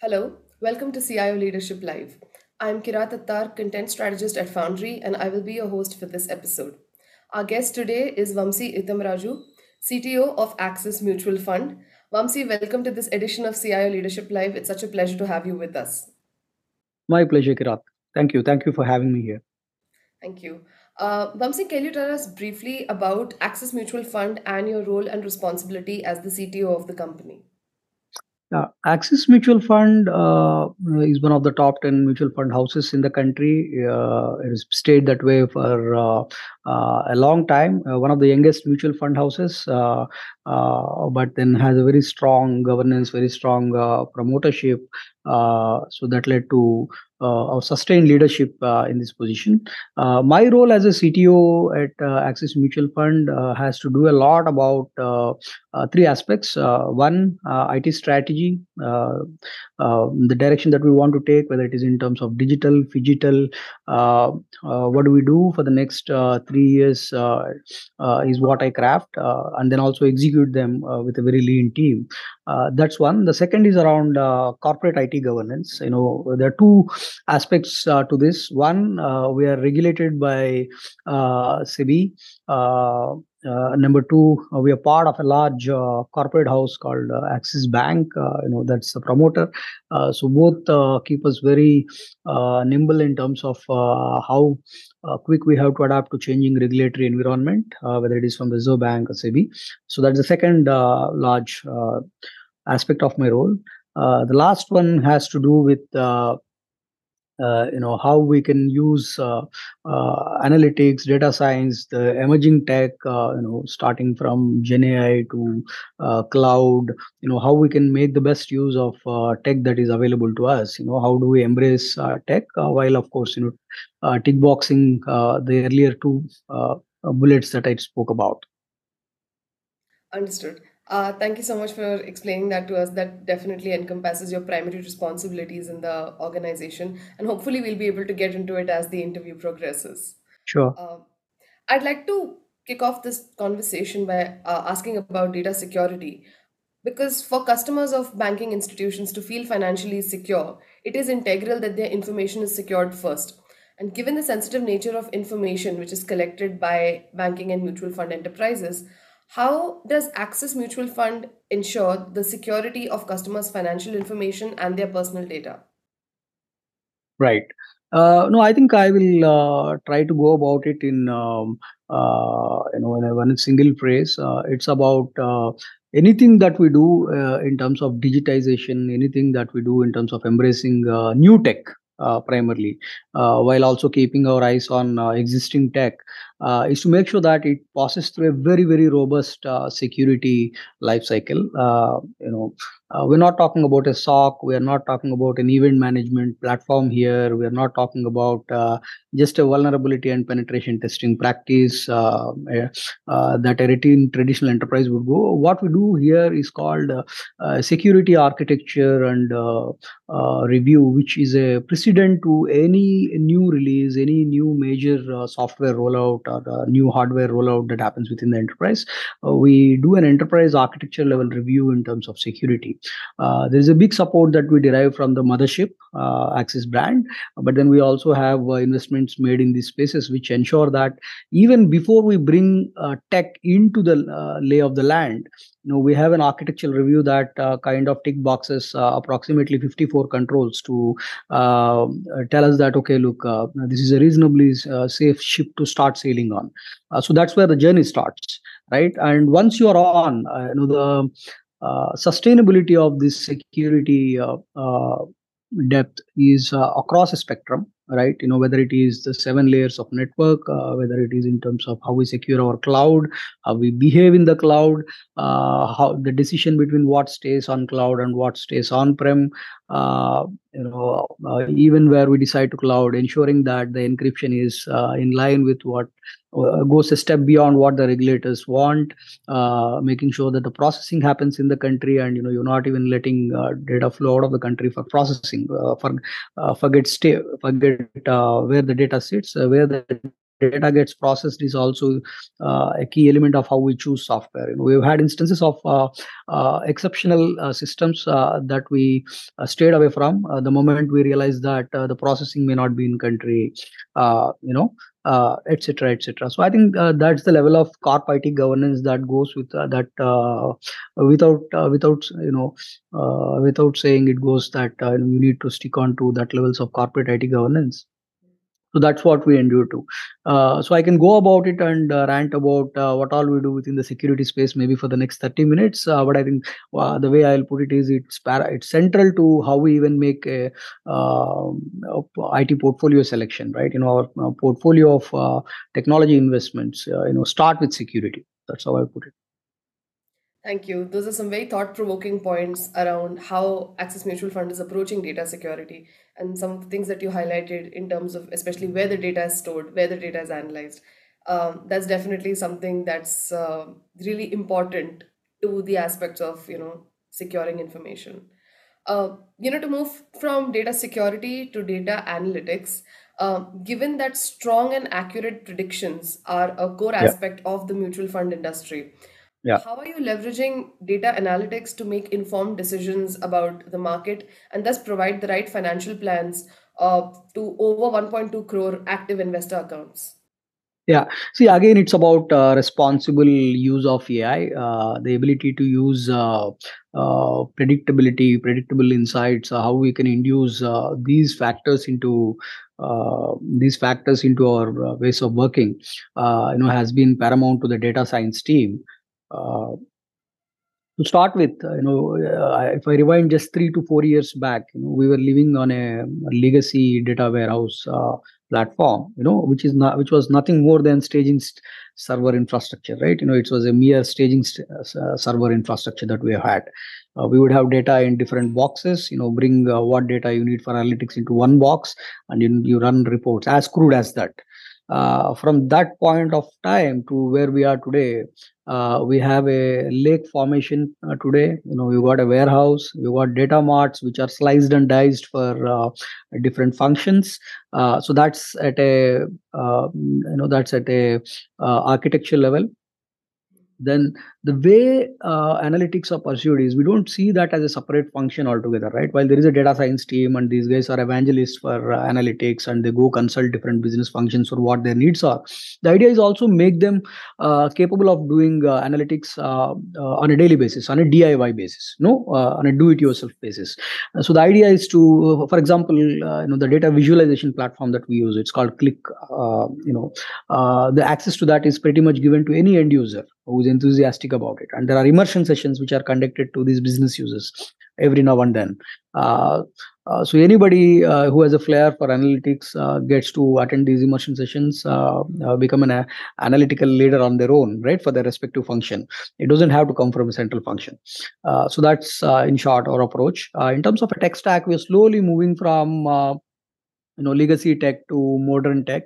Hello, welcome to CIO Leadership Live. I'm Kirat Attar, Content Strategist at Foundry, and I will be your host for this episode. Our guest today is Vamsi Ithamraju, CTO of Axis Mutual Fund. Vamsi, welcome to this edition of CIO Leadership Live. It's such a pleasure to have you with us. My pleasure, Kirat. Thank you. Thank you for having me here. Thank you. Vamsi, can you tell us briefly about Axis Mutual Fund and your role and responsibility as the CTO of the company? Axis Mutual Fund is one of the top 10 mutual fund houses in the country. It has stayed that way for a long time. One of the youngest mutual fund houses, but then has a very strong governance, very strong promotership. So that led to our sustained leadership in this position. My role as a CTO at Axis Mutual Fund has to do a lot about three aspects. One, IT strategy, the direction that we want to take, whether it is in terms of digital, phygital, what do we do for the next 3 years is what I craft, and then also execute them with a very lean team. That's one. The second is around corporate IT governance. You know, there are two aspects to this. One, we are regulated by SEBI. Number two, we are part of a large corporate house called Axis Bank. That's the promoter. So both keep us very nimble in terms of how quick we have to adapt to changing regulatory environment, whether it is from the Reserve Bank or SEBI. So that's the second large aspect of my role. The last one has to do with how we can use analytics, data science, the emerging tech, starting from Gen AI to cloud, how we can make the best use of tech that is available to us. How do we embrace tech while, of course, tick boxing the earlier two bullets that I spoke about. Understood. Thank you so much for explaining that to us. That definitely encompasses your primary responsibilities in the organization. And hopefully we'll be able to get into it as the interview progresses. Sure. I'd like to kick off this conversation by asking about data security. Because for customers of banking institutions to feel financially secure, it is integral that their information is secured first. And given the sensitive nature of information which is collected by banking and mutual fund enterprises, how does Axis Mutual Fund ensure the security of customers' financial information and their personal data? Right. No, I think I will try to go about it in in a single phrase. It's about anything that we do in terms of digitization, anything that we do in terms of embracing new tech. Primarily, while also keeping our eyes on existing tech, is to make sure that it passes through a very, very robust security lifecycle. We're not talking about a SOC. We are not talking about an event management platform here. We are not talking about just a vulnerability and penetration testing practice that a routine traditional enterprise would go. What we do here is called security architecture and review, which is a precedent to any new release, any new major software rollout or new hardware rollout that happens within the enterprise. We do an enterprise architecture level review in terms of security. There's a big support that we derive from the mothership, Axis brand, but then we also have investments made in these spaces which ensure that even before we bring tech into the lay of the land, we have an architectural review that kind of tick boxes approximately 54 controls to tell us that, okay, look, this is a reasonably safe ship to start sailing on. So that's where the journey starts, right? And once you are on, the sustainability of this security depth is across a spectrum, right? Whether it is the 7 layers of network, whether it is in terms of how we secure our cloud, how we behave in the cloud, how the decision between what stays on cloud and what stays on-prem, even where we decide to cloud, ensuring that the encryption is in line with what goes a step beyond what the regulators want, making sure that the processing happens in the country and you're not even letting data flow out of the country for processing, forget where the data sits, where the data gets processed is also a key element of how we choose software. You know, we've had instances of exceptional systems that we strayed away from the moment we realized that the processing may not be in country, etc., etc. So I think that's the level of corp IT governance that goes with that. Without saying it goes that you need to stick on to that levels of corporate IT governance. So that's what we endure to. So I can go about it and rant about what all we do within the security space maybe for the next 30 minutes. But I think the way I'll put it is it's central to how we even make a IT portfolio selection, right? You know, our portfolio of technology investments, start with security. That's how I put it. Thank you. Those are some very thought-provoking points around how Axis Mutual Fund is approaching data security and some of the things that you highlighted in terms of especially where the data is stored, where the data is analyzed. That's definitely something that's really important to the aspects of, securing information. To move from data security to data analytics, given that strong and accurate predictions are a core aspect of the mutual fund industry, how are you leveraging data analytics to make informed decisions about the market and thus provide the right financial plans to over 1.2 crore active investor accounts? Yeah. See, again, it's about responsible use of AI, the ability to use predictable insights, how we can induce these factors into our ways of working, has been paramount to the data science team. To start with, if I rewind just 3 to 4 years back, we were living on a legacy data warehouse platform, which was nothing more than staging server infrastructure, right? It was a mere staging server infrastructure that we had. We would have data in different boxes, bring what data you need for analytics into one box, and you run reports, as crude as that. From that point of time to where we are today, we have a lake formation today. You got a warehouse, you got data marts which are sliced and diced for different functions. So that's at a architecture level. Then the way analytics are pursued is we don't see that as a separate function altogether, right? While there is a data science team and these guys are evangelists for analytics and they go consult different business functions for what their needs are, the idea is also make them capable of doing analytics on a daily basis, on a DIY basis, on a do-it-yourself basis. So the idea is to, for example, the data visualization platform that we use, it's called Click. The access to that is pretty much given to any end user who's enthusiastic about it. And there are immersion sessions which are conducted to these business users every now and then. So anybody who has a flair for analytics gets to attend these immersion sessions, become an analytical leader on their own, right, for their respective function. It doesn't have to come from a central function. So that's, in short, our approach. In terms of a tech stack, we're slowly moving from legacy tech to modern tech.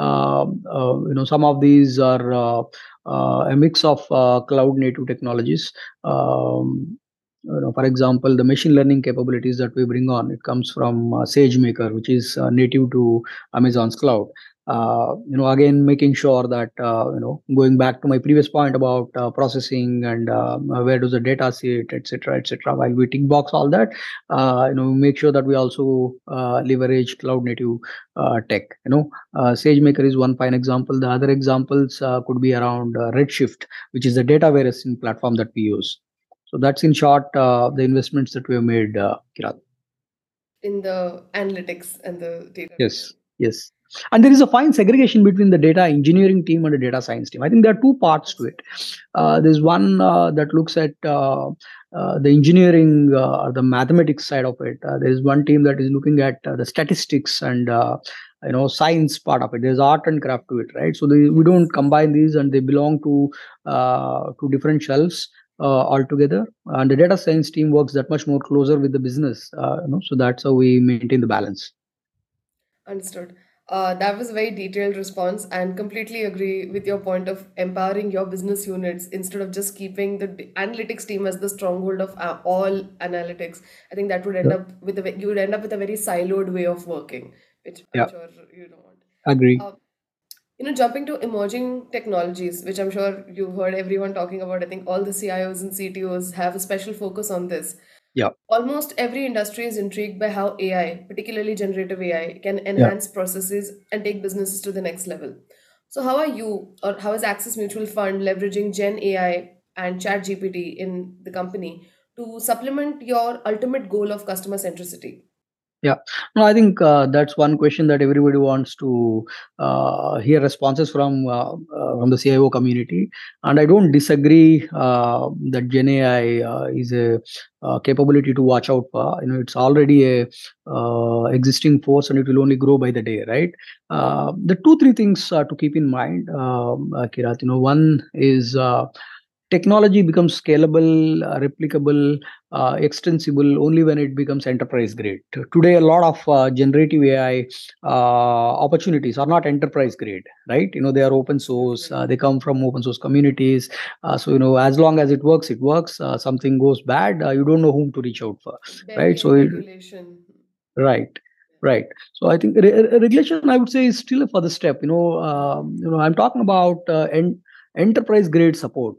Some of these are a mix of cloud native technologies. For example, the machine learning capabilities that we bring on, it comes from SageMaker, which is native to Amazon's cloud. Again, making sure that, going back to my previous point about processing and where does the data sit, etc. While we tick box all that, make sure that we also leverage cloud native tech. SageMaker is one fine example. The other examples could be around Redshift, which is the data warehousing platform that we use. So that's in short the investments that we have made, Kirat. In the analytics and the data. Yes. And there is a fine segregation between the data engineering team and the data science team. I think there are two parts to it. There's one that looks at the engineering or the mathematics side of it. There's one team that is looking at the statistics and science part of it. There's art and craft to it, right? So we don't combine these, and they belong to different shelves altogether. And the data science team works that much more closer with the business. So that's how we maintain the balance. Understood. That was a very detailed response and completely agree with your point of empowering your business units instead of just keeping the analytics team as the stronghold of all analytics. I think that would end up with you would end up with a very siloed way of working, which I'm sure you don't want. Agree. Jumping to emerging technologies, which I'm sure you've heard everyone talking about. I think all the CIOs and CTOs have a special focus on this. Yeah. Almost every industry is intrigued by how AI, particularly generative AI, can enhance processes and take businesses to the next level. So how are you, or how is Axis Mutual Fund leveraging Gen AI and ChatGPT in the company to supplement your ultimate goal of customer centricity? Yeah, no, I think that's one question that everybody wants to hear responses from the CIO community, and I don't disagree that Gen AI is a capability to watch out for. It's already a existing force, and it will only grow by the day, right? The 2-3 things to keep in mind, Kirat. One is technology becomes scalable, replicable, extensible only when it becomes enterprise grade. Today, a lot of generative AI opportunities are not enterprise grade, right? They are open source. They come from open source communities. So as long as it works, it works. Something goes bad, you don't know whom to reach out for, right? So Right. So I think regulation, I would say, is still a further step. I'm talking about enterprise grade support.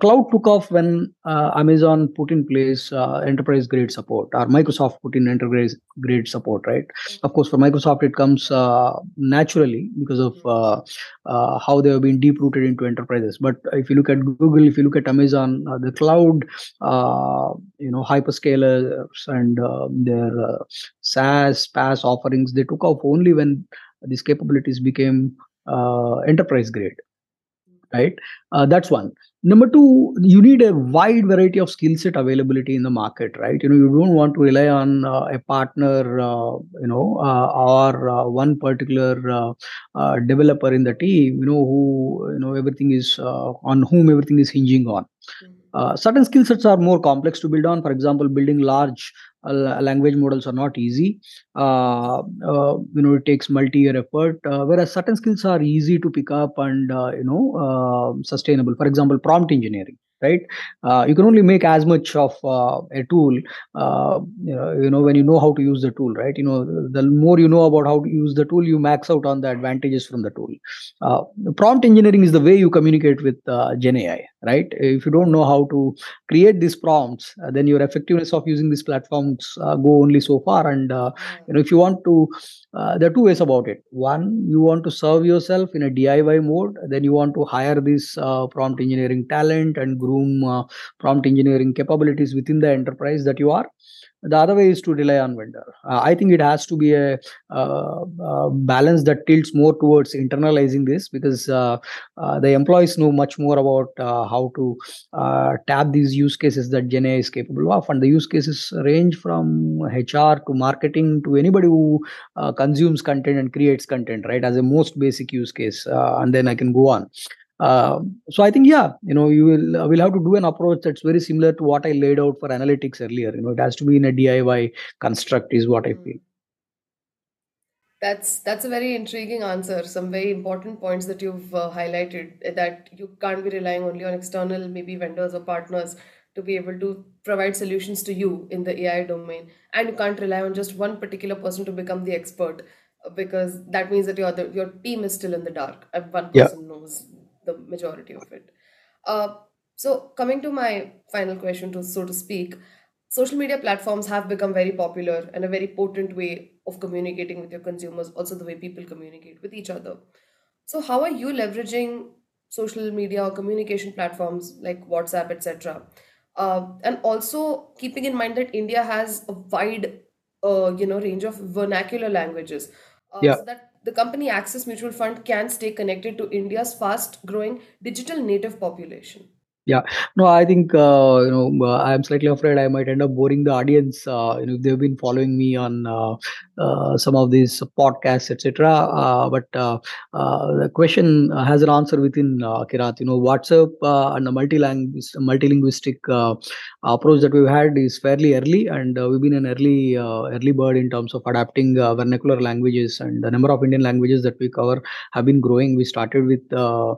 Cloud took off when Amazon put in place enterprise grade support, or Microsoft put in enterprise grade support, right? Of course, for Microsoft, it comes naturally because of how they have been deep rooted into enterprises. But if you look at Google, if you look at Amazon, the cloud, hyperscalers and their SaaS, PaaS offerings, they took off only when these capabilities became enterprise grade. Right. That's one. Number two, you need a wide variety of skill set availability in the market, right? You don't want to rely on a partner, or one particular developer in the team, who, everything is on whom everything is hinging on. Certain skill sets are more complex to build on. For example, building large language models are not easy. It takes multi-year effort, whereas certain skills are easy to pick up and, sustainable. For example, prompt engineering, right? You can only make as much of a tool, when you know how to use the tool, right? The more you know about how to use the tool, you max out on the advantages from the tool. Prompt engineering is the way you communicate with Gen AI, right? If you don't know how to create these prompts, then your effectiveness of using these platforms go only so far. And, if you want to, there are two ways about it. One, you want to serve yourself in a DIY mode, then you want to hire this prompt engineering talent and groom prompt engineering capabilities within the enterprise that you are. The other way is to rely on vendor. I think it has to be a balance that tilts more towards internalizing this, because the employees know much more about how to tap these use cases that Gen AI is capable of. And the use cases range from HR to marketing to anybody who consumes content and creates content, right, as a most basic use case. And then I can go on. So I think, you will have to do an approach that's very similar to what I laid out for analytics earlier. It has to be in a DIY construct is what I feel. That's a very intriguing answer. Some very important points that you've highlighted, that you can't be relying only on external, maybe vendors or partners, to be able to provide solutions to you in the AI domain. And you can't rely on just one particular person to become the expert, because that means that your team is still in the dark and one person knows the majority of it. So coming to my final question, so to speak, social media platforms have become very popular and a very potent way of communicating with your consumers, also the way people communicate with each other. So how are you leveraging social media or communication platforms like WhatsApp, etc., and also keeping in mind that India has a wide range of vernacular languages, so that the company Axis Mutual Fund can stay connected to India's fast-growing digital native population? Yeah, no, I think, I'm slightly afraid I might end up boring the audience. If they've been following me on some of these podcasts, etc. The question has an answer within Kirat. WhatsApp and the multilinguistic approach that we've had is fairly early, and we've been an early bird in terms of adapting vernacular languages, and the number of Indian languages that we cover have been growing. We started with a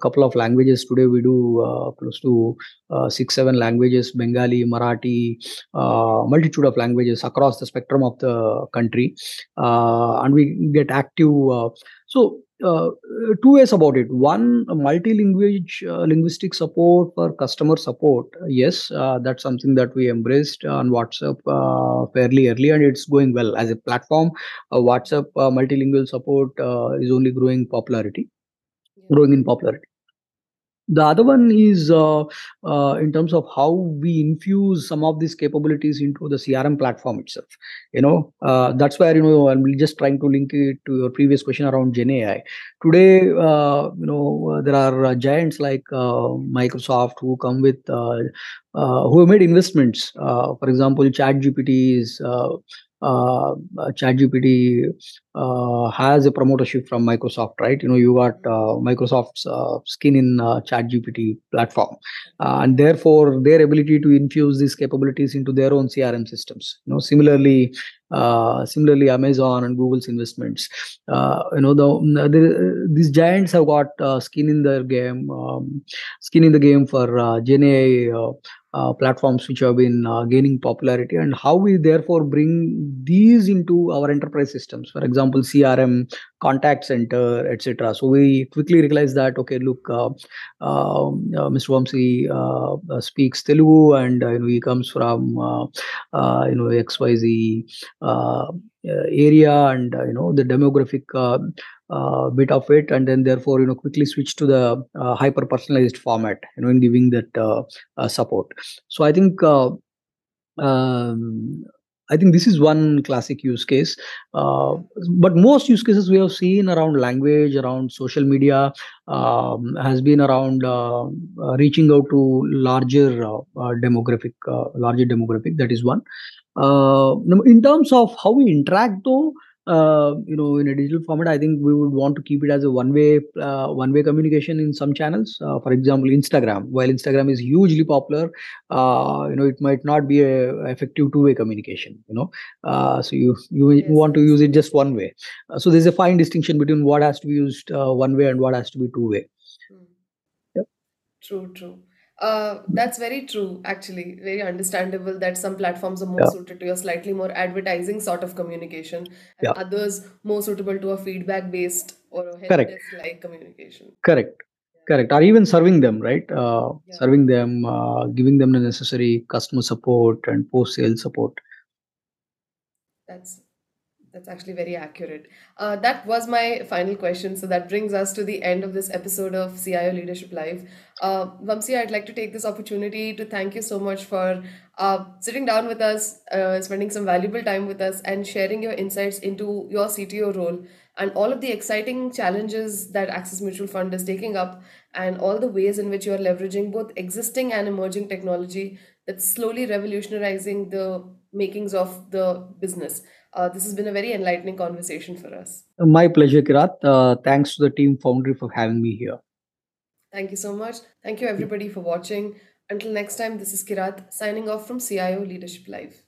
couple of languages. Today we do close to 6-7 languages, Bengali, Marathi, multitude of languages across the spectrum of the country. country, and we get active. So 2 ways about it. One, multi-linguistic support for customer support. Yes, that's something that we embraced on WhatsApp fairly early, and it's going well as a platform. WhatsApp multilingual support is only growing in popularity. The other one is in terms of how we infuse some of these capabilities into the CRM platform itself. That's where, I'm just trying to link it to your previous question around Gen AI. Today, there are giants like Microsoft who come with, who have made investments. For example, ChatGPT is... ChatGPT has a promotership from Microsoft, right? You got Microsoft's skin in ChatGPT platform, and therefore their ability to infuse these capabilities into their own CRM systems. Similarly, Amazon and Google's investments. These giants have got skin in the game for Gen AI platforms which have been gaining popularity, and how we therefore bring these into our enterprise systems, for example, CRM, contact center, etc. So we quickly realize that, okay, look, Mr. Vamsi speaks Telugu, and he comes from XYZ area, and the demographic bit of it, and then therefore quickly switch to the hyper personalized format in giving that support. So I think this is one classic use case, but most use cases we have seen around language, around social media, has been around reaching out to larger demographic. That is one. In terms of how we interact, though, in a digital format, I think we would want to keep it as a one-way communication in some channels. For example, Instagram. While Instagram is hugely popular, it might not be an effective two-way communication. So you yes. want to use it just one way. So there's a fine distinction between what has to be used one way and what has to be two-way. True. Yep. True. That's very true, actually. Very understandable that some platforms are more suited to your slightly more advertising sort of communication, and others more suitable to a feedback-based or a help-desk-like communication. Correct. Or even serving them, right? Serving them, giving them the necessary customer support and post-sale support. That's actually very accurate. That was my final question. So that brings us to the end of this episode of CIO Leadership Live. Vamsi, I'd like to take this opportunity to thank you so much for sitting down with us, spending some valuable time with us, and sharing your insights into your CTO role and all of the exciting challenges that Axis Mutual Fund is taking up, and all the ways in which you are leveraging both existing and emerging technology that's slowly revolutionizing the makings of the business. This has been a very enlightening conversation for us. My pleasure, Kirat. Thanks to the team Foundry for having me here. Thank you so much. Thank you everybody for watching. Until next time, this is Kirat signing off from CIO Leadership Live.